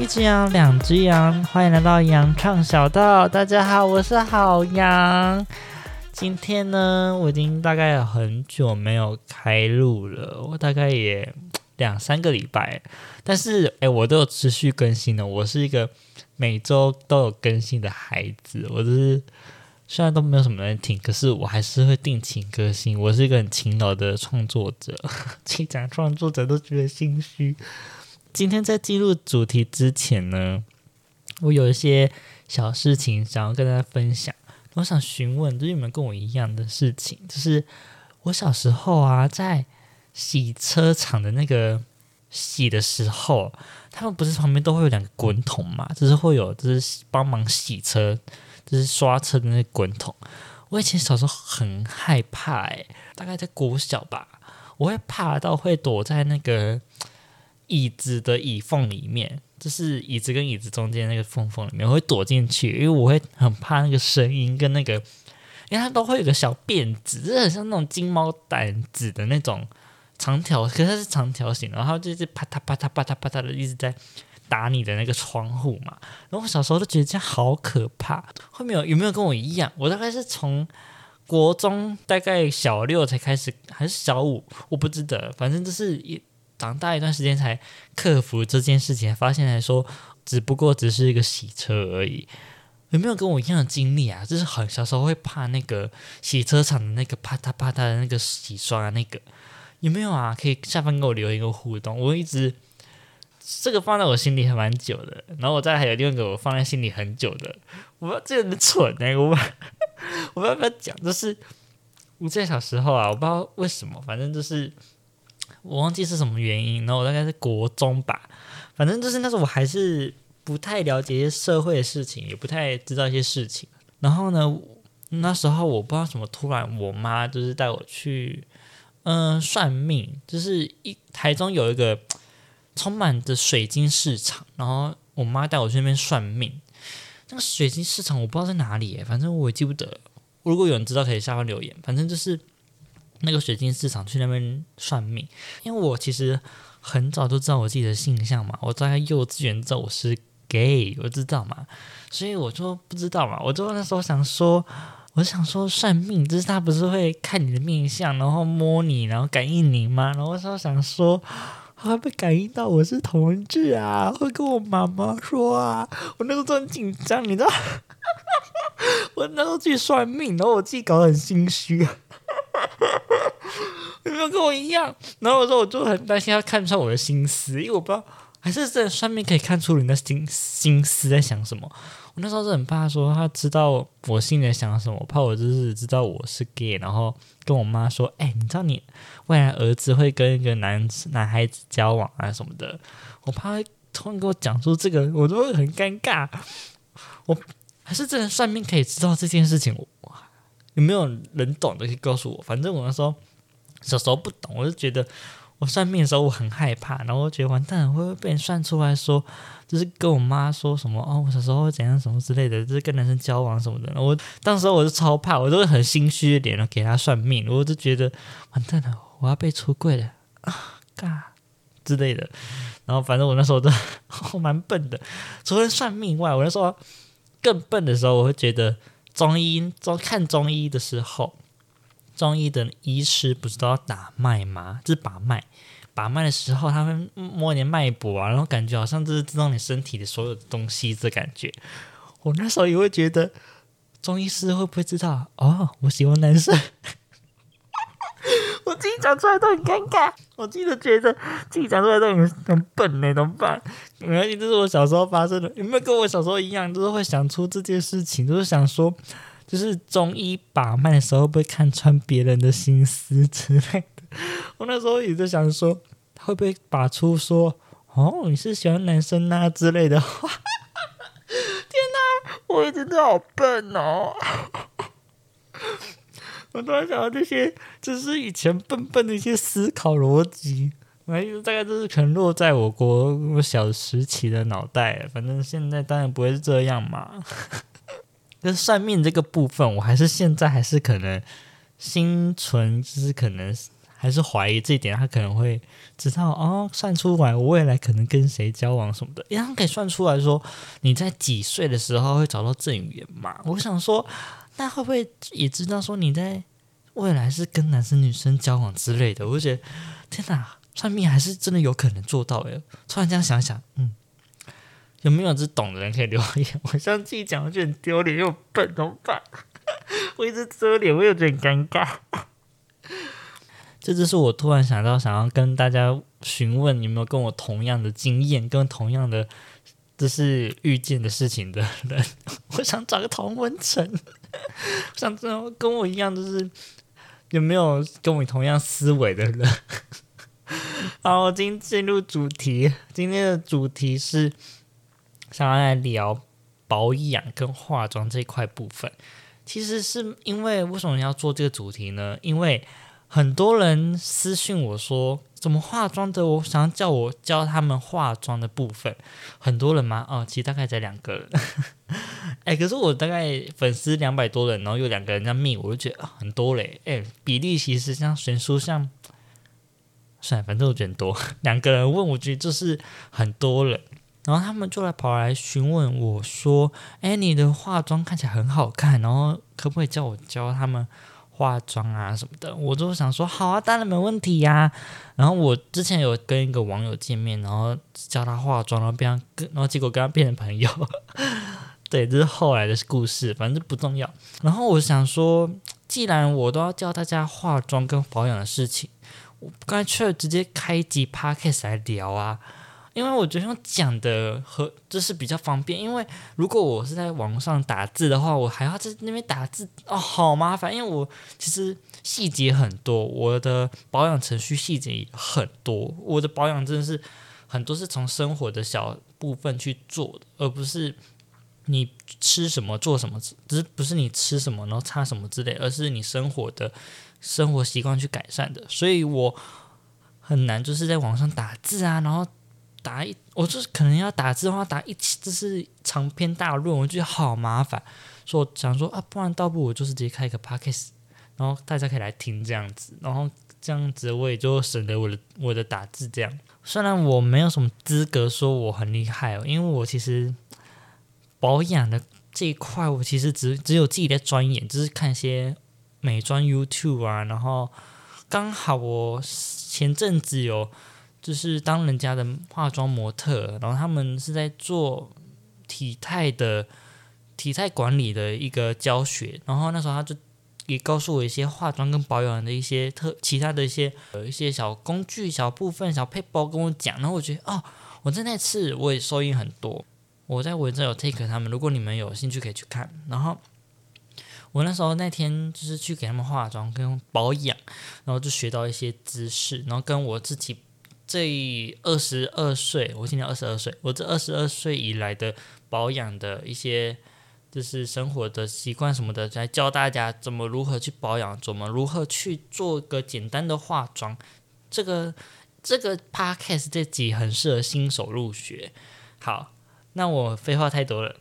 一只羊，两只羊，欢迎来到羊唱小道。大家好，我是好羊。今天呢，我已经大概有很久没有开录了，我大概也2-3个礼拜。但是，我都有持续更新的。我是一个每周都有更新的孩子。我就是虽然都没有什么人听，可是我还是会定期更新。我是一个很勤劳的创作者，讲创作者都觉得心虚。今天在记录主题之前呢，我有一些小事情想要跟大家分享。我想询问，就是你们跟我一样的事情，就是我小时候啊，在洗车场的那个洗的时候，他们不是旁边都会有2个滚筒嘛，就是会有就是帮忙洗车，就是刷车的那个滚筒。我以前小时候很害怕大概在国小吧，我会怕到会躲在那个椅子的椅缝里面，就是椅子跟椅子中间那个缝里面，我会躲进去，因为我会很怕那个声音跟那个，因为它都会有个小辫子，就是很像那种金毛掸子的那种长条，可是它是长条形，然后它就是啪嗒啪嗒啪嗒啪嗒的一直在打你的那个窗户嘛。然后我小时候都觉得这样好可怕。后面有没有跟我一样？我大概是从国中大概小6才开始，还是小5，我不记得，反正就是长大一段时间才克服这件事情，发现来说只不过只是一个洗车而已。有没有跟我一样的经历啊？就是很小时候会怕那个洗车场的那个啪嗒啪嗒的那个洗刷那个，有没有啊？可以下方给我留一个互动，我一直这个放在我心里还蛮久的。然后我再还有另一个我放在心里很久的，我不知道这个人蠢我不知道要不要讲，就是我在小时候啊，我不知道为什么，反正就是。我忘记是什么原因，然后我大概是国中吧，反正就是那时候我还是不太了解一些社会的事情，也不太知道一些事情。然后呢，那时候我不知道什么，突然我妈就是带我去，算命，就是台中有一个充满着水晶市场，然后我妈带我去那边算命。那个水晶市场我不知道在哪里，反正我也记不得。如果有人知道，可以下方留言。反正就是。那个水晶市场去那边算命，因为我其实很早就知道我自己的性向嘛，我大概幼稚园知道我是 gay， 我知道嘛，所以我就不知道嘛，我就那时候想说，算命就是他不是会看你的面相，然后摸你，然后感应你吗？然后那时候想说，他会不会感应到我是同志啊？会跟我妈妈说啊？我那时候很紧张，你知道，我那时候去算命，然后我自己搞得很心虚。有没有跟我一样？然后我就很担心他看穿我的心思，因为我不知道，还是这算命可以看出人的心思在想什么。我那时候是很怕说他知道我心里在想什么，怕我就是知道我是 gay， 然后跟我妈说：“你知道你未来儿子会跟一个男孩子交往啊什么的。”我怕会突然跟我讲出这个，我都会很尴尬。我还是这算命可以知道这件事情，有没有人懂的可以告诉我？反正我那时候。小时候不懂，我就觉得我算命的时候我很害怕，然后我觉得完蛋了，会不会被人算出来说，就是跟我妈说什么我小时候会怎样什么之类的，就是跟男生交往什么的。我当时我就超怕，我就很心虚的脸给他算命，我就觉得完蛋了，我要被出柜了啊，嘎之类的。然后反正我那时候都蛮笨的，除了算命以外，我那时候更笨的时候，我会觉得看中医的时候。中医的医师不是都要打脉吗？就是把脉，把脉的时候他会摸你的脉搏啊，然后感觉好像就是知道你身体的所有的东西的感觉。我那时候也会觉得，中医师会不会知道我喜欢男生？我自己讲出来都很尴尬，我自己都觉得自己讲出来都很笨怎么办？没关系，这是我小时候发生的。有没有跟我小时候一样，就是会想出这件事情，就是想说。就是中医把脉的时候会看穿别人的心思之类的，我那时候也在想说，他会不会把出说你是喜欢男生啊之类的话？天哪，我一直都好笨哦！我突然想到这些，就是以前笨的一些思考逻辑，大概就是可能落在我小时期的脑袋，反正现在当然不会是这样嘛。就是算命这个部分，我还是现在还是可能心存，就是可能还是怀疑这一点，他可能会知道哦，算出来我未来可能跟谁交往什么的，因为他可以算出来说你在几岁的时候会找到郑宇言嘛。我想说那会不会也知道说你在未来是跟男生女生交往之类的。我就觉得天哪，算命还是真的有可能做到耶。突然这样想想，有没有只懂的人可以留言？我像自己讲我觉得很丢脸又笨，怎么办？我一直遮脸，我有点尴尬。这就是我突然想到想要跟大家询问，有没有跟我同样的经验跟同样的就是遇见的事情的人。我想找个同温层，我想知道跟我一样就是有没有跟我同样思维的人。好，我今天进入主题。今天的主题是想要来聊保养跟化妆这一块部分。其实是因为为什么要做这个主题呢？因为很多人私讯我说怎么化妆的，我想叫我教他们化妆的部分。很多人吗？哦，其实大概才2个人。可是我大概粉丝200多人，然后有2个人在密，我就觉得很多嘞。比例其实像悬殊，像算了，反正我觉得很多。2个人问，我觉得就是很多人。然后他们就跑来询问我说：“你的化妆看起来很好看，然后可不可以叫我教他们化妆啊什么的？”我就想说：“好啊，当然没问题呀。”然后我之前有跟一个网友见面，然后教他化妆，然后结果跟他变成朋友。对，这是后来的故事，反正不重要。然后我想说，既然我都要教大家化妆跟保养的事情，我干脆直接开一集 podcast 来聊啊。因为我觉得用讲的就是比较方便，因为如果我是在网上打字的话，我还要在那边打字哦，好麻烦。因为我其实细节很多，我的保养程序细节也很多，我的保养真的是很多是从生活的小部分去做的，而不是你吃什么做什么，只是不是你吃什么然后擦什么之类，而是你生活习惯去改善的。所以我很难就是在网上打字啊，然后我就是可能要打字的话，就是长篇大论，我觉得好麻烦，所以我想说啊，不然倒不如我就是直接开一个 podcast， 然后大家可以来听这样子，然后这样子我也就省得我的打字这样。虽然我没有什么资格说我很厉害哦，因为我其实保养的这一块，我其实只有自己在钻研，就是看一些美妆 YouTube 啊，然后刚好我前阵子有。就是当人家的化妆模特，然后他们是在做体态管理的一个教学，然后那时候他就也告诉我一些化妆跟保养的一些其他的一些小工具、小部分、小撇步跟我讲，然后我觉得哦，我在那次我也受益很多。我在文章有 take 他们，如果你们有兴趣可以去看。然后我那天就是去给他们化妆跟保养，然后就学到一些知识，然后跟我自己。这22岁，我今年22岁，我这22岁以来的保养的一些就是生活的习惯什么的，来教大家怎么如何去保养，怎么如何去做个简单的化妆。这个 podcast 这集很适合新手入学。好，那我废话太多了，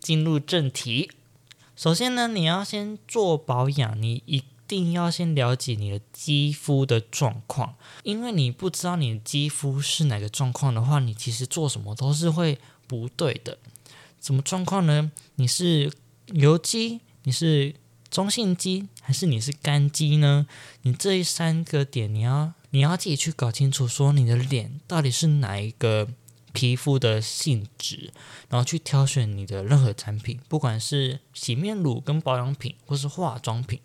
进入正题。首先呢，你要先做保养，你一定要先了解你的肌肤的状况，因为你不知道你的肌肤是哪个状况的话，你其实做什么都是会不对的。什么状况呢？你是油肌，你是中性肌，还是你是干肌呢？你这3个点你要自己去搞清楚，说你的脸到底是哪一个皮肤的性质，然后去挑选你的任何产品，不管是洗面乳跟保养品或是化妆品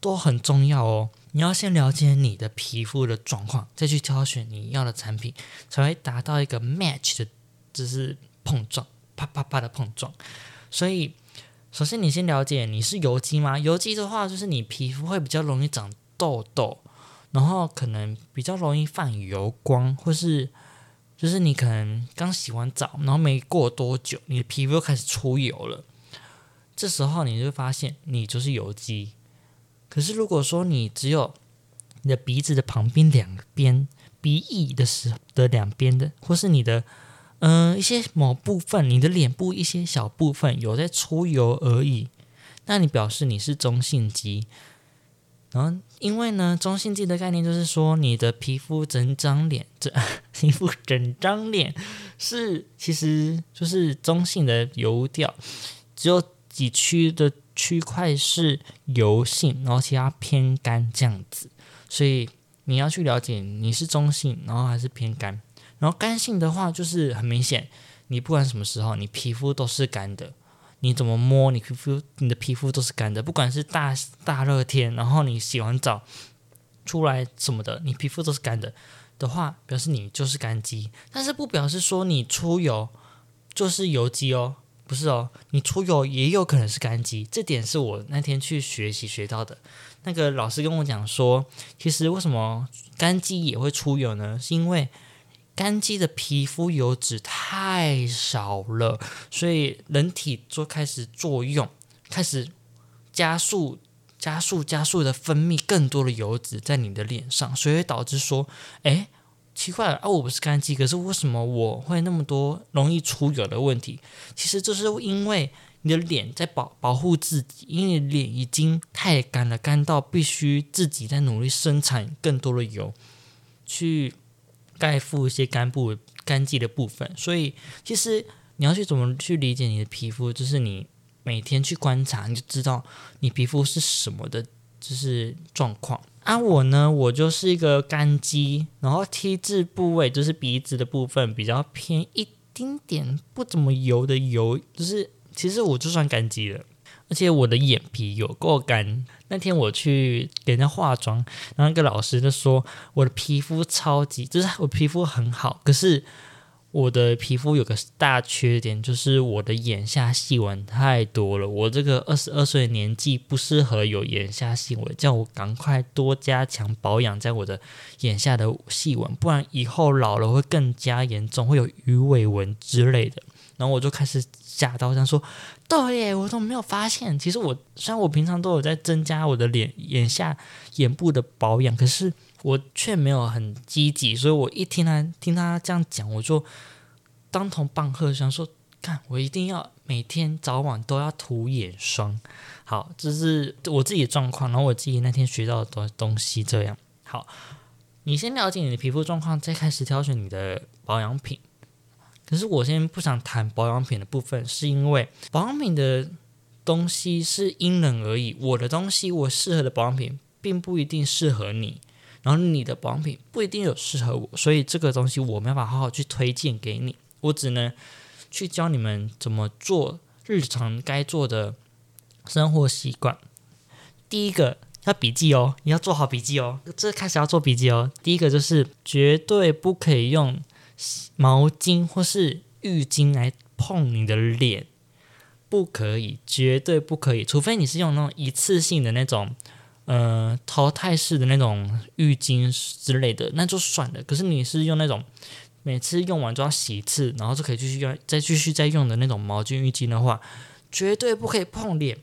都很重要哦。你要先了解你的皮肤的状况，再去挑选你要的产品，才会达到一个 match 的，就是碰撞，啪啪啪的碰撞。所以，首先你先了解你是油肌吗？油肌的话，就是你皮肤会比较容易长痘痘，然后可能比较容易泛油光，或是就是你可能刚洗完澡，然后没过多久，你的皮肤又开始出油了，这时候你就会发现你就是油肌。可是如果说你只有你的鼻子的旁边2边、鼻翼的2边的，或是你的一些某部分、你的脸部一些小部分有在出油而已，那你表示你是中性肌。然后因为呢中性肌的概念就是说你的皮肤整张脸皮肤整张脸是其实就是中性的油调，只有几区的区块是油性，然后其他偏干这样子，所以你要去了解你是中性然后还是偏干。然后干性的话就是很明显，你不管什么时候你皮肤都是干的，你怎么摸你的皮肤都是干的，不管是大热天然后你洗完澡出来什么的，你皮肤都是干的的话表示你就是干肌。但是不表示说你出油就是油肌哦，不是哦，你出油也有可能是干肌。这点是我那天去学习学到的，那个老师跟我讲说其实为什么干肌也会出油呢，是因为干肌的皮肤油脂太少了，所以人体就开始作用，开始加速的分泌更多的油脂在你的脸上，所以会导致说奇怪了啊，我不是干肌，可是为什么我会那么多容易出油的问题。其实就是因为你的脸在保护自己，因为你的脸已经太干了，干到必须自己在努力生产更多的油去盖覆一些干肌的部分。所以其实你要去怎么去理解你的皮肤，就是你每天去观察你就知道你皮肤是什么的就是状况。我呢就是一个干肌，然后 T 字部位就是鼻子的部分比较偏一丁点不怎么油的油，就是其实我就算干肌了，而且我的眼皮有够干。那天我去给人家化妆，然后那个老师就说我的皮肤超级，就是我皮肤很好，可是我的皮肤有个大缺点，就是我的眼下细纹太多了。我这个22岁的年纪不适合有眼下细纹，叫我赶快多加强保养在我的眼下的细纹，不然以后老了会更加严重，会有鱼尾纹之类的。然后我就开始吓到，想说对耶，我都没有发现。其实虽然我平常都有在增加我的眼部的保养，可是我却没有很积极。所以我一听他这样讲，我就当头棒喝，想说看，我一定要每天早晚都要涂眼霜。好，这是我自己的状况，然后我自己那天学到的东西这样。好，你先了解你的皮肤状况，再开始挑选你的保养品。可是我先不想谈保养品的部分，是因为保养品的东西是因人而异。我的东西，我适合的保养品并不一定适合你，然后你的保养品不一定有适合我，所以这个东西我没办法好好去推荐给你，我只能去教你们怎么做日常该做的生活习惯。第一个要笔记哦，你要做好笔记哦，这开始要做笔记哦。第一个就是绝对不可以用毛巾或是浴巾来碰你的脸，不可以，绝对不可以，除非你是用那种一次性的那种淘汰式的那种浴巾之类的，那就算了。可是你是用那种每次用完就要洗一次，然后就可以继续再用的那种毛巾浴巾的话，绝对不可以碰脸，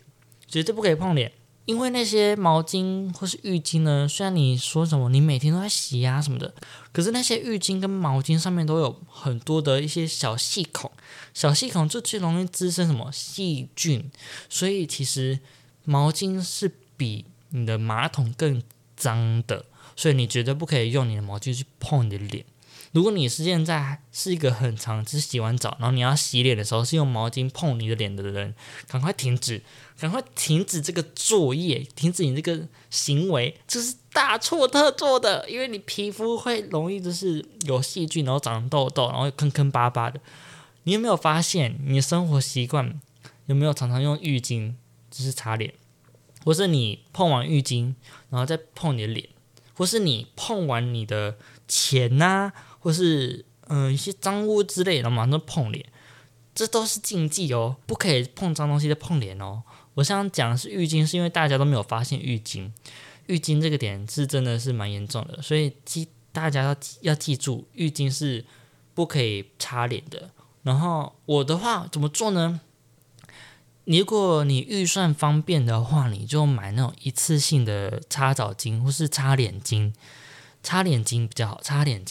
绝对不可以碰脸。因为那些毛巾或是浴巾呢，虽然你说什么你每天都在洗啊什么的，可是那些浴巾跟毛巾上面都有很多的一些小细孔，小细孔就最容易滋生什么细菌，所以其实毛巾是比你的马桶更脏的，所以你绝对不可以用你的毛巾去碰你的脸。如果你现在是一个很常就是洗完澡然后你要洗脸的时候是用毛巾碰你的脸的人，赶快停止，赶快停止这个作业，停止你这个行为，这是大错特错的。因为你皮肤会容易就是有细菌，然后长痘痘，然后坑坑巴巴的。你有没有发现你的生活习惯有没有常常用浴巾就是擦脸，或是你碰完浴巾然后再碰你的脸，或是你碰完你的钱啊，或是一些脏污之类的，然后马上就碰脸，这都是禁忌哦，不可以碰脏东西再碰脸哦。我想讲的是浴巾，是因为大家都没有发现浴巾这个点是真的是蛮严重的，所以大家要记住，浴巾是不可以擦脸的。然后我的话怎么做呢？如果你预算方便的话，你就买那种一次性的擦澡巾或是擦脸巾比较好。擦脸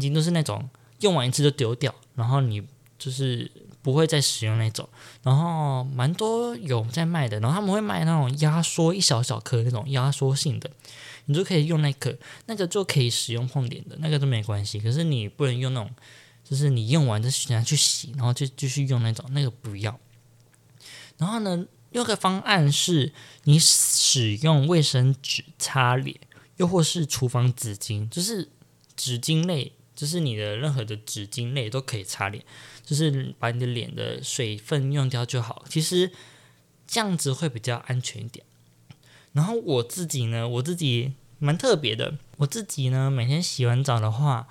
巾就是那种用完一次就丢掉，然后你就是不会再使用那种，然后蛮多有在卖的，然后他们会卖那种压缩一小小颗那种压缩性的，你就可以用那个，那个就可以使用碰脸的，那个都没关系。可是你不能用那种，就是你用完就拿去洗，然后就继续用那种，那个不要。然后呢，另一个方案是你使用卫生纸擦脸，又或是厨房纸巾，就是纸巾类。就是你的任何的纸巾类都可以擦脸，就是把你的脸的水分用掉就好。其实这样子会比较安全一点。然后我自己呢，我自己蛮特别的，我自己呢每天洗完澡的话，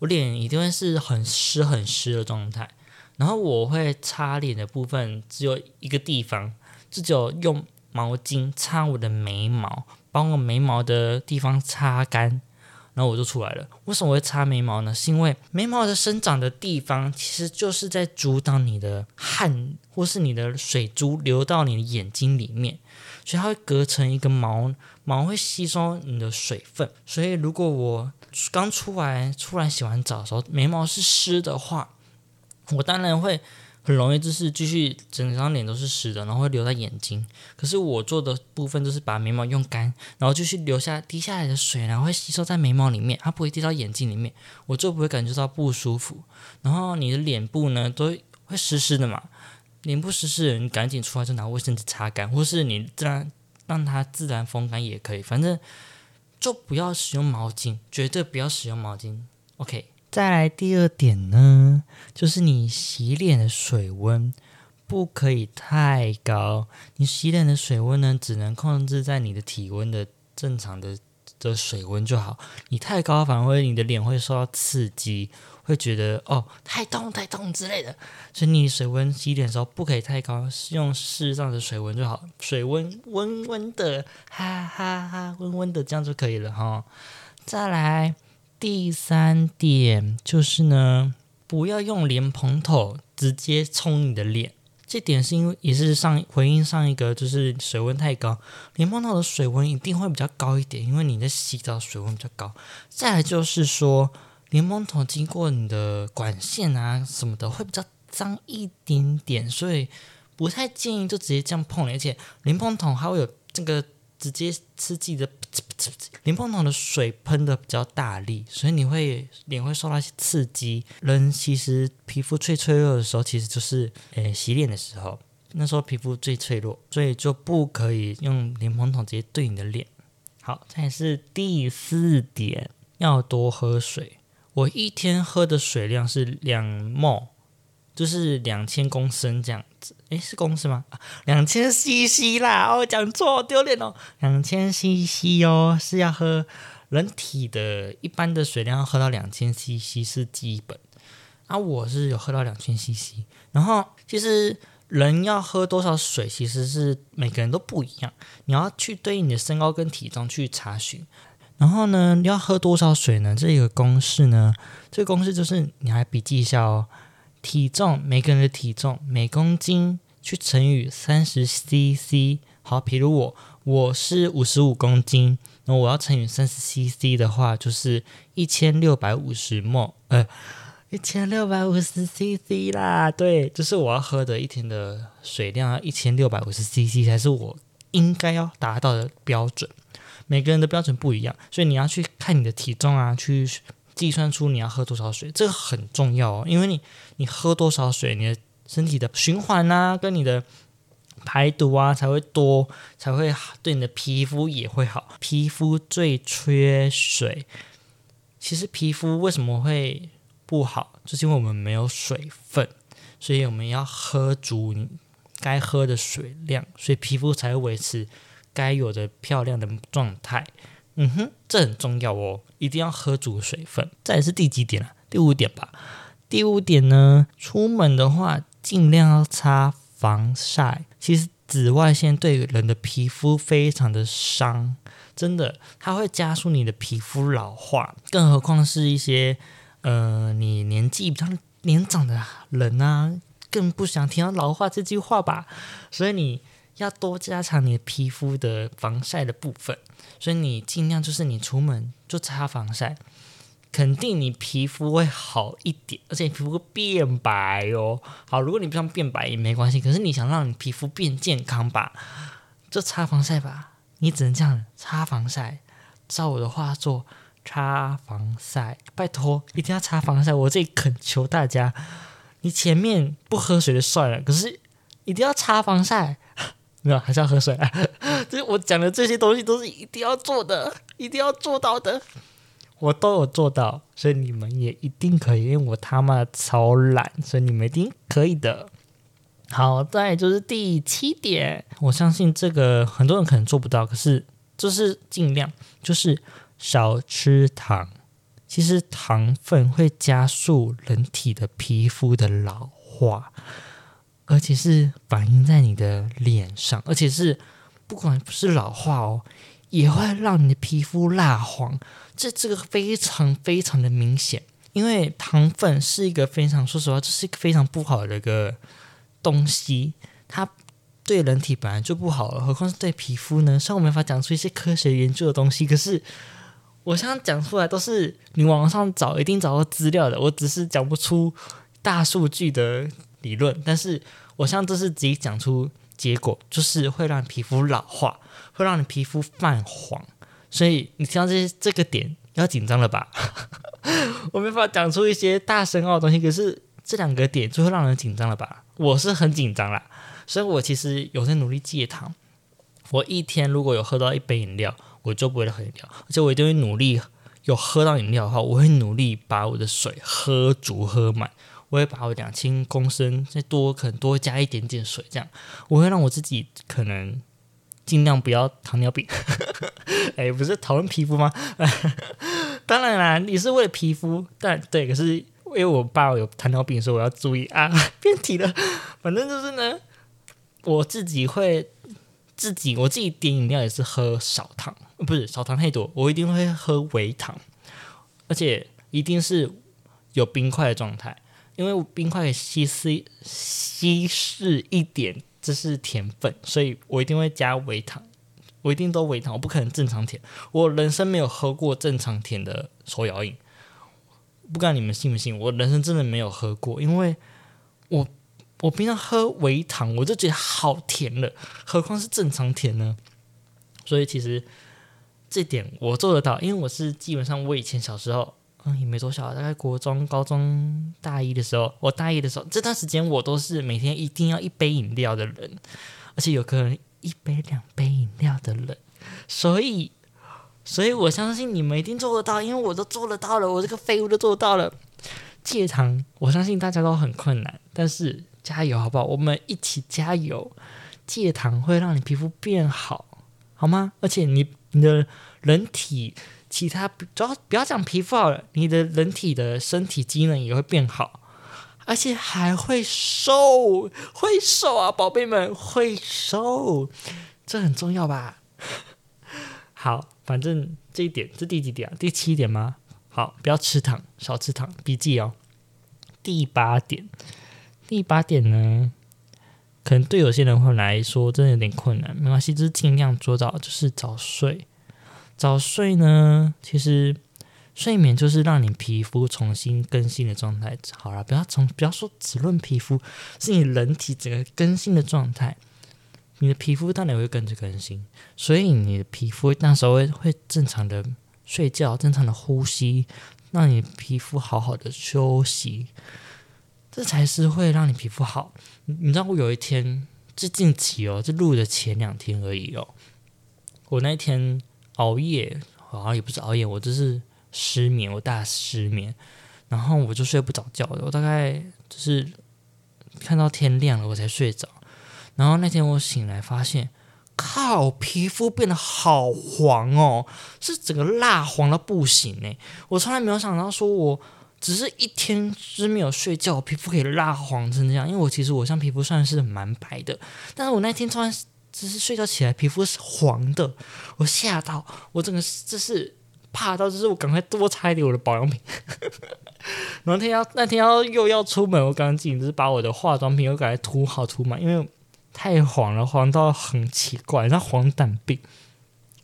我脸一定会是很湿很湿的状态。然后我会擦脸的部分只有一个地方，就只有用毛巾擦我的眉毛，把我眉毛的地方擦干。然后我就出来了。为什么我会擦眉毛呢？是因为眉毛的生长的地方，其实就是在阻挡你的汗或是你的水珠流到你的眼睛里面，所以它会隔成一个毛，毛会吸收你的水分。所以如果我刚出来，突然洗完澡的时候，眉毛是湿的话，我当然会很容易就是继续整张脸都是湿的，然后会流在眼睛。可是我做的部分就是把眉毛用干，然后继续流下滴下来的水，然后会吸收在眉毛里面，它不会滴到眼睛里面，我就不会感觉到不舒服。然后你的脸部呢都会湿湿的嘛，脸部湿湿的，你赶紧出来就拿卫生纸擦干，或是你让它自然风干也可以，反正就不要使用毛巾，绝对不要使用毛巾。 OK，再来第二点呢，就是你洗脸的水温不可以太高。你洗脸的水温呢，只能控制在你的体温的正常的水温就好。你太高，反而会你的脸会受到刺激，会觉得哦太痛太痛之类的。所以你水温洗脸的时候不可以太高，用适当的水温就好，水温温温的，哈哈哈，温温的这样就可以了哈。再来。第三点就是呢，不要用莲蓬头直接冲你的脸。这点是因为也是回应上一个，就是水温太高，莲蓬头的水温一定会比较高一点，因为你在洗澡水温比较高。再来就是说，莲蓬头经过你的管线啊什么的会比较脏一点点，所以不太建议就直接这样碰。而且莲蓬头还会有这个直接刺激的。莲蓬头的水喷的比较大力，所以你会脸会受到一些刺激。人其实皮肤最脆弱的时候，其实就是洗脸的时候，那时候皮肤最脆弱，所以就不可以用莲蓬头直接对你的脸。好，再来是第四点，要多喝水。我一天喝的水量是2ml，就是2000公升这样子，诶，是公升吗？2000cc 啦，哦，讲错，丢脸哦，2000cc 哦，是要喝人体的一般的水量，要喝到2000cc 是基本。啊，我是有喝到2000cc， 然后其实人要喝多少水，其实是每个人都不一样，你要去对应你的身高跟体重去查询。然后呢，要喝多少水呢？这个公式呢，这个公式就是你还笔记一下哦。体重，每个人的体重每公斤去乘以 30cc。 好，比如我是55公斤，那我要乘以 30cc 的话，就是1650cc 啦。对，就是我要喝的一天的水量 1650cc 才是我应该要达到的标准。每个人的标准不一样，所以你要去看你的体重啊，去计算出你要喝多少水，这个很重要哦。因为你喝多少水，你的身体的循环啊，跟你的排毒啊才会多，才会对你的皮肤也会好。皮肤最缺水，其实皮肤为什么会不好，就是因为我们没有水分，所以我们要喝足你该喝的水量，所以皮肤才会维持该有的漂亮的状态。嗯哼，这很重要哦，一定要喝足水分。再来是第几点啊？第五点吧。第五点呢，出门的话尽量要擦防晒。其实紫外线对人的皮肤非常的伤，真的，它会加速你的皮肤老化，更何况是一些你年纪比较年长的人啊，更不想听到老化这句话吧。所以你要多加强你的皮肤的防晒的部分，所以你尽量就是你出门就擦防晒，肯定你皮肤会好一点，而且你皮肤会变白哦。好，如果你不想变白也没关系，可是你想让你皮肤变健康吧，就擦防晒吧，你只能这样擦防晒。照我的话做，擦防晒，拜托一定要擦防晒，我这里恳求大家，你前面不喝水就算了，可是一定要擦防晒。没有，还是要喝水啊。就是我讲的这些东西都是一定要做的，一定要做到的，我都有做到，所以你们也一定可以，因为我他妈超懒，所以你们一定可以的。好，再来就是第七点，我相信这个很多人可能做不到，可是就是尽量，就是少吃糖。其实糖分会加速人体的皮肤的老化，而且是反映在你的脸上，而且是不管不是老化哦，也会让你的皮肤蜡黄，这个非常非常的明显。因为糖分是一个非常，说实话，这是一个非常不好的一个东西，它对人体本来就不好了，何况是对皮肤呢？虽然我没法讲出一些科学研究的东西，可是我想讲出来都是你网上找一定找到资料的，我只是讲不出大数据的理论，但是我像这是直接讲出结果，就是会让你皮肤老化，会让你皮肤泛黄，所以你听到这个点要紧张了吧？我没法讲出一些大深奥的东西，可是这两个点就会让人紧张了吧？我是很紧张啦，所以我其实有在努力戒糖。我一天如果有喝到一杯饮料，我就不会喝饮料，而且我一定会努力，有喝到饮料的话，我会努力把我的水喝足喝满。我会把我2000公升再多，可能多加一点点水，这样我会让我自己可能尽量不要糖尿病。哎，不是讨论皮肤吗？当然啦，你是为了皮肤，但对，可是因为我爸有糖尿病，所以我要注意啊。变体了，反正就是呢，我自己会我自己点饮料也是喝少糖，不是少糖太多，我一定会喝微糖，而且一定是有冰块的状态。因为冰块可以稀释一点，这是甜分，所以我一定会加微糖，我一定都微糖，我不可能正常甜。我人生没有喝过正常甜的手摇饮，不管你们信不信，我人生真的没有喝过，因为我平常喝微糖，我就觉得好甜了，何况是正常甜呢？所以其实这点我做得到，因为我是基本上我以前小时候。也没多小，大概国中、高中、大一的时候，这段时间我都是每天一定要一杯饮料的人，而且有可能一杯、2杯饮料的人，所以我相信你们一定做得到，因为我都做得到了，我这个废物都做得到了。戒糖，我相信大家都很困难，但是加油好不好？我们一起加油，戒糖会让你皮肤变好，好吗？而且你的人体。其他主要不要讲皮肤好了，你的人体的身体机能也会变好，而且还会瘦，会瘦啊，宝贝们会瘦，这很重要吧？好，反正这一点是第几点啊？第7点吗？好，不要吃糖，少吃糖，笔记哦。第8点呢，可能对有些人来说真的有点困难，没关系，就是尽量做到，就是早睡。早睡呢，其实睡眠就是让你皮肤重新更新的状态。好啦，不要说只论皮肤，是你人体整个更新的状态。你的皮肤当然会跟着更新，所以你的皮肤那时候会正常的睡觉，正常的呼吸，让你皮肤好好的休息，这才是会让你皮肤好。你知道我有一天，这近期哦，这录的前2天而已哦，我那一天。熬夜，好像也不是熬夜，我就是失眠，我大失眠，然后我就睡不着觉了，我大概就是看到天亮了我才睡着。然后那天我醒来发现，靠，皮肤变得好黄哦，是整个蜡黄到不行欸，我从来没有想到说我只是一天是没有睡觉，皮肤可以蜡黄成这样，因为我像皮肤算是蛮白的，但是我那天突然。只是睡觉起来皮肤是黄的，我吓到，我整个就是怕到，就是我赶快多擦一点我的保养品。然后那天又要出门，我赶紧就是把我的化妆品又赶快涂满，因为太黄了，黄到很奇怪，像黄疸病，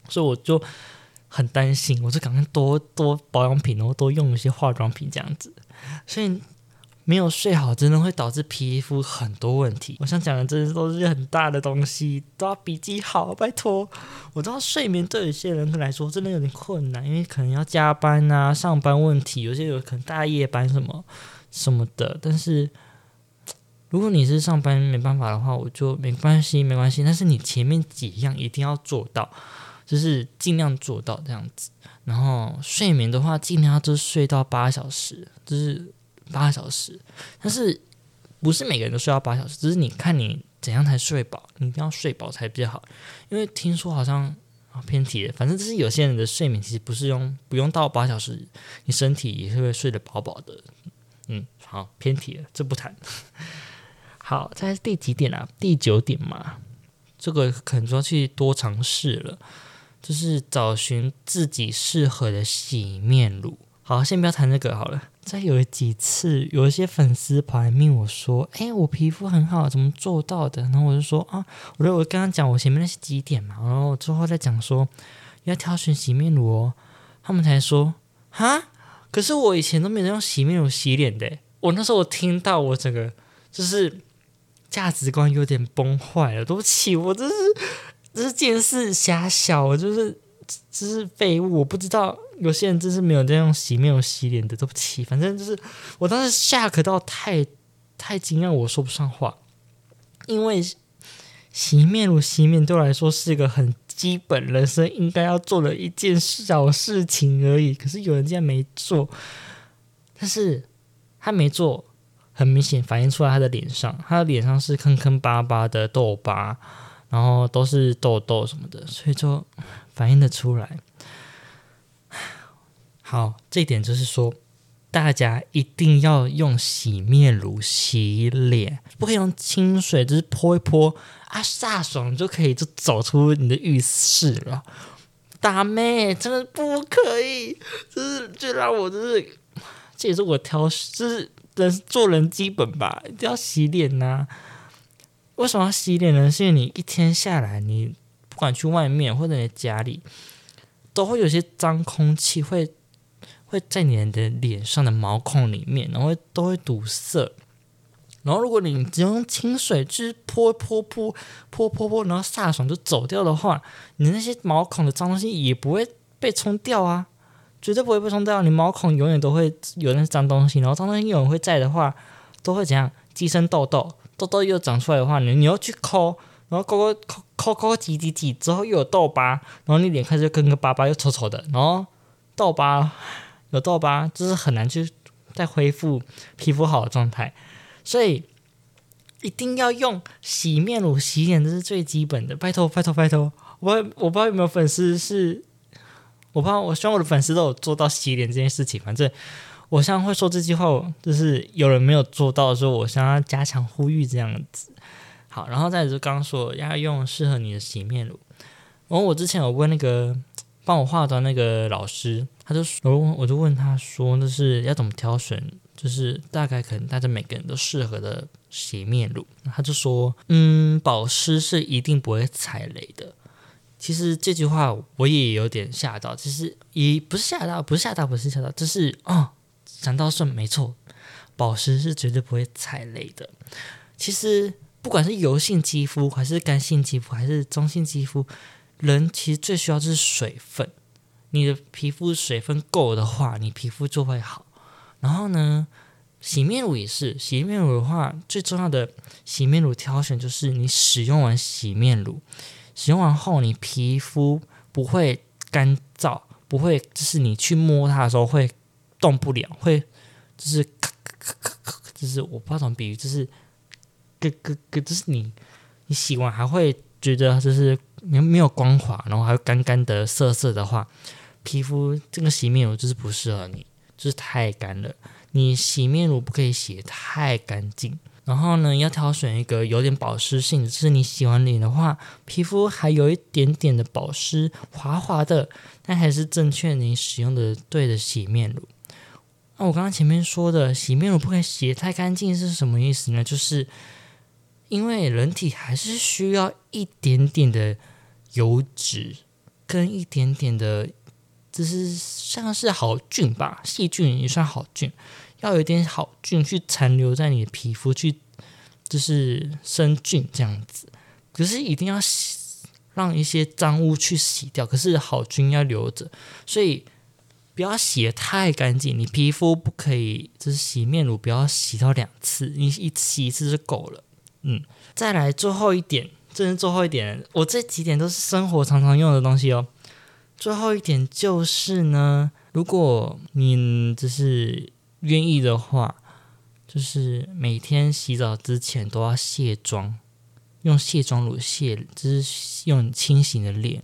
所以我就很担心，我就赶快多保养品，然后多用一些化妆品这样子。所以没有睡好真的会导致皮肤很多问题。我想讲的真的都是很大的东西，都要笔记好，拜托。我知道睡眠对有些人来说真的有点困难，因为可能要加班啊，上班问题，有些有可能大夜班什么的。但是如果你是上班没办法的话，我就没关系。但是你前面几样一定要做到，就是尽量做到这样子。然后睡眠的话，尽量就是睡到8小时，就是8小时，但是不是每个人都睡到8小时，只是你看你怎样才睡饱，你一定要睡饱才比较好。因为听说好像偏题了，反正就是有些人的睡眠其实不用到8小时，你身体也是会睡得饱饱的。好，偏题了，这不谈。好，再来是第几点啊？第9点嘛，这个可能就要去多尝试了，就是找寻自己适合的洗面乳。好，先不要谈这个好了。在有几次，有一些粉丝跑来问我说：“我皮肤很好，怎么做到的？”然后我就说：“啊，我刚刚讲我前面那些几点嘛，然后之后再讲说要挑选洗面乳哦。”他们才说：“哈，可是我以前都没有用洗面乳洗脸的。”我那时候听到，我整个就是价值观有点崩坏了。对不起，我这是见识狭小，我就是废物，我不知道。有些人真是没有在用洗面乳洗脸的，对不起。反正就是我当时shock到太惊讶，我说不上话。因为洗面乳洗脸对我来说是一个很基本人生应该要做的一件小事情而已，可是有人竟然没做。但是他没做，很明显反映出来他的脸上，是坑坑巴巴的痘疤，然后都是痘痘什么的，所以就反映得出来。好，这一点就是说，大家一定要用洗面乳洗脸，不可以用清水，就是泼一泼啊，飒爽就可以就走出你的浴室了。大妹，真的不可以，就是就让我就是，这也是我挑，就是做人基本吧，一定要洗脸呐。为什么要洗脸呢？是因为你一天下来，你不管去外面或者你家里，都会有些脏空气会在你的脸上的毛孔里面，然后都会堵塞。然后如果你只用清水去泼，然后飒爽就走掉的话，你那些毛孔的脏东西也不会被冲掉啊，绝对不会被冲掉。你毛孔永远都会有那些脏东西，然后脏东西永远会在的话，都会怎样？鸡生痘痘，痘痘又长出来的话，你又去抠，然后抠挤之后又有痘疤，然后你脸开始就跟个巴巴又丑丑的，然后有痘疤就是很难去再恢复皮肤好的状态。所以一定要用洗面乳洗脸，这是最基本的，拜托。我不知道有没有粉丝是，我希望我的粉丝都有做到洗脸这件事情。反正我现在会说这句话，就是有人没有做到的时候，我想要加强呼吁这样子。好，然后再就是刚刚说要用适合你的洗面乳。然后我之前有问那个帮我化妆那个老师，我就问他说，就是要怎么挑选，就是大概可能大家每个人都适合的洗面乳。他就说，保湿是一定不会踩雷的。其实这句话我也有点吓到，其实也不是吓到，就是想到说没错，保湿是绝对不会踩雷的。其实不管是油性肌肤，还是干性肌肤，还是中性肌肤。人其实最需要就是水分，你的皮肤水分够的话，你皮肤就会好。然后呢，洗面乳也是，洗面乳的话，最重要的洗面乳挑选就是你使用完洗面乳，使用完后你皮肤不会干燥，不会就是你去摸它的时候会动不了，会就是咔咔咔咔，就是我不知道怎么比喻，就是咯咯咯，就是你洗完还会觉得就是。没有光滑，然后还有干干的涩涩的话，皮肤这个洗面乳就是不适合你，就是太干了。你洗面乳不可以洗得太干净，然后呢，要挑选一个有点保湿性，就是你洗完脸的话，皮肤还有一点点的保湿，滑滑的，但还是正确你使用的对的洗面乳。那我刚刚前面说的洗面乳不可以洗得太干净是什么意思呢？就是因为人体还是需要一点点的油脂跟一点点的只是像是好菌吧，细菌也算好菌，要有点好菌去残留在你的皮肤，去就是生菌这样子。可是一定要让一些脏污去洗掉，可是好菌要留着，所以不要洗得太干净。你皮肤不可以就是洗面乳不要洗到2次，你一洗一次就够了。再来最后一点，这是最后一点，我这几点都是生活常常用的东西哦。最后一点就是呢，如果你就是愿意的话，就是每天洗澡之前都要卸妆。用卸妆乳卸，就是用清洗的脸。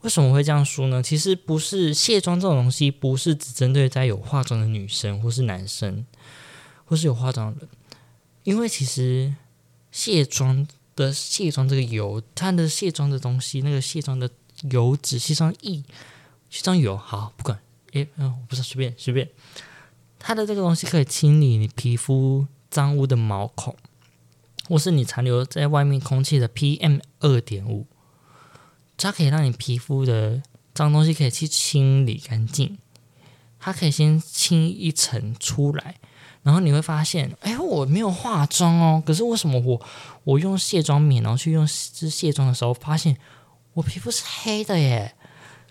为什么会这样说呢？其实不是卸妆这种东西，不是只针对在有化妆的女生，或是男生，或是有化妆的人。因为其实卸妆这个油，它的卸妆的东西，那个卸妆的油脂、卸妆油，好不管，我不知道，随便。它的这个东西可以清理你皮肤脏污的毛孔。或是你残留在外面空气的 PM2.5， 它可以让你皮肤的脏东西可以去清理干净，它可以先清一层出来，然后你会发现，我没有化妆哦，可是为什么我用卸妆棉，然后去用卸妆的时候，发现我皮肤是黑的耶，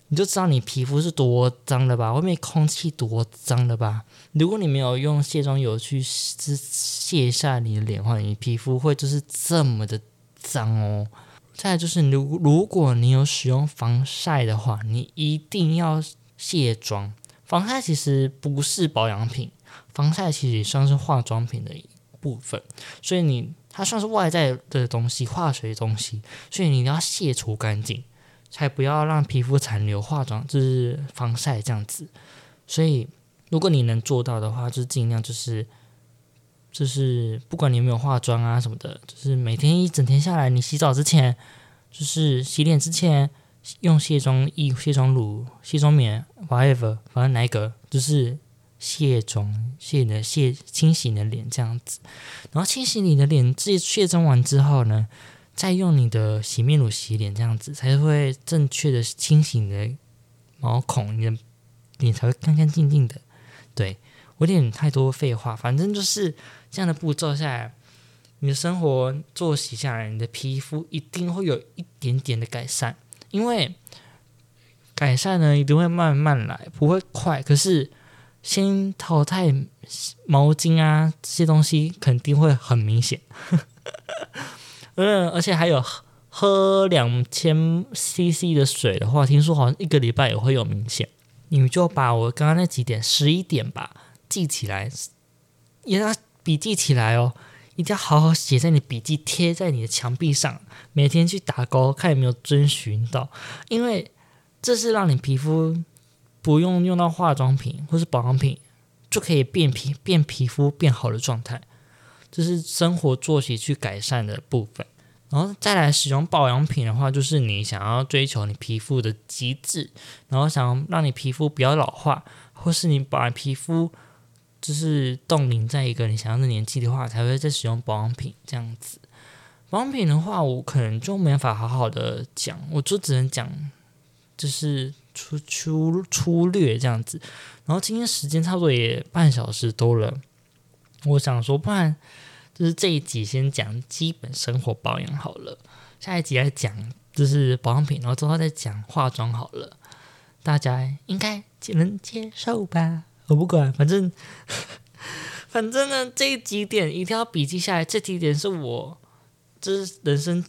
你就知道你皮肤是多脏了吧，外面空气多脏了吧。如果你没有用卸妆油去卸一下你的脸的话，你皮肤会就是这么的脏哦。再来就是如果你有使用防晒的话，你一定要卸妆。防晒其实不是保养品，防晒其实也算是化妆品的一部分，所以它算是外在的东西，化学的东西，所以你要卸除干净，才不要让皮肤残留化妆，就是防晒这样子。所以如果你能做到的话，就尽量就是不管你有没有化妆啊什么的，就是每天一整天下来，你洗澡之前，就是洗脸之前用卸妆液、卸妆乳、卸妆棉 whatever， 反正哪一个，就是卸妆清洗你的脸这样子。然后清洗你的脸，自己卸妆完之后呢，再用你的洗面乳洗脸，这样子才会正确的清洗你的毛孔，你的脸才会干干净净的。对，我有点太多废话，反正就是这样的步骤下来，你的生活作息下来，你的皮肤一定会有一点点的改善。因为改善呢一定会慢慢来，不会快，可是先淘汰毛巾啊这些东西肯定会很明显。而且还有喝 2000cc 的水的话，听说好像一个礼拜也会有明显。你就把我刚刚那几点11点吧记起来，也要笔记起来哦，一定要好好写在你笔记，贴在你的墙壁上，每天去打勾看有没有遵循到。因为这是让你皮肤不用用到化妆品或是保养品就可以变皮肤变好的状态，这是生活作息去改善的部分。然后再来使用保养品的话，就是你想要追求你皮肤的极致，然后想让你皮肤不要老化，或是你把皮肤就是冻龄在一个你想要的年纪的话，才会再使用保养品这样子。保养品的话，我可能就没法好好的讲，我就只能讲就是粗略这样子。然后今天时间差不多也半小时多了，我想说，不然就是这一集先讲基本生活保养好了，下一集来讲就是保养品，然后之后再讲化妆好了，大家应该能接受吧？我不管，反正呢，这几点一定要笔记下来。这几点是我就是人生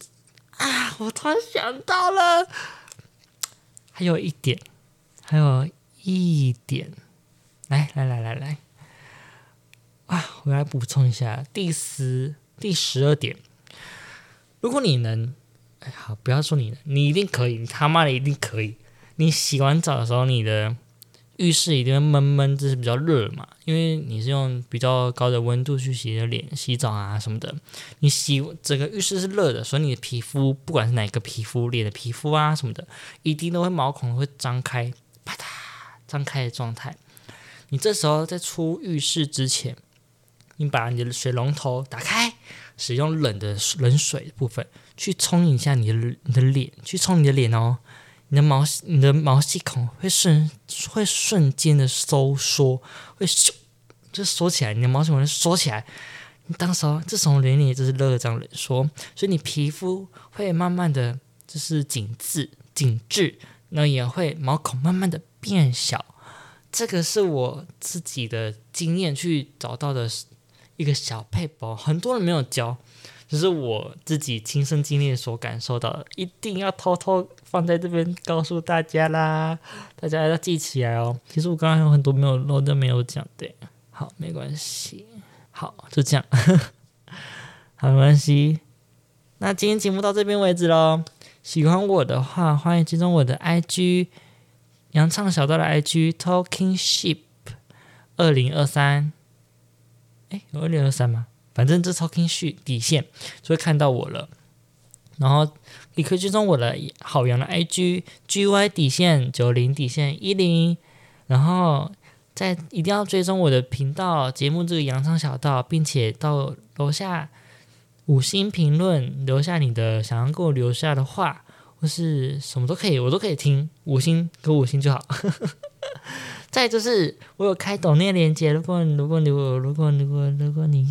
啊，我突然想到了，还有一点，来。我来补充一下第12点，如果你能，好，不要说你能，你一定可以，你他妈的一定可以。你洗完澡的时候，你的浴室一定会闷，就是比较热嘛，因为你是用比较高的温度去洗的脸、洗澡啊什么的，你洗整个浴室是热的，所以你的皮肤，不管是哪个皮肤、脸的皮肤啊什么的，一定都会毛孔会张开，啪嗒张开的状态。你这时候在出浴室之前，你把你的水龙头打开，使用冷水的部分去冲一下你的脸，去冲你的脸哦。你的毛细孔会瞬间的收缩，会咻就缩起来，你的毛细孔会缩起来。你当时候这时候脸也就是热的这样冷缩，所以你皮肤会慢慢的就是紧致，那也会毛孔慢慢的变小。这个是我自己的经验去找到的一个小撇步，很多人没有教，就是我自己亲身经历所感受到的，一定要偷偷放在这边告诉大家啦，大家要记起来哦。其实我刚刚有很多没有漏的没有讲，对，好，没关系，好，就这样，好，没关系。那今天节目到这边为止咯，喜欢我的话，欢迎追踪我的 IG 杨唱小道的 IG talkingsheep2023。有2023吗？反正这 talkingsheep 底线就会看到我了。然后也可以追踪我的好羊的 IG GY 底线90底线10，然后再一定要追踪我的频道节目这个羊肠小道，并且到楼下5星评论，留下你的想要给我留下的话，或是什么都可以，我都可以听，5星给5星就好。再就是我有开抖内连结，如果你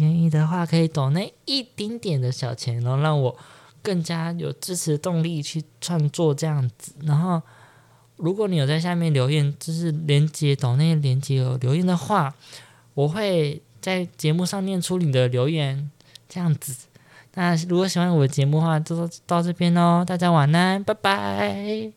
愿意的话，可以抖内一丁点的小钱，然后让我更加有支持动力去创作这样子。然后如果你有在下面留言，就是连结抖内连结有留言的话，我会在节目上念出你的留言这样子。那如果喜欢我的节目的话，就到这边咯，大家晚安，拜拜。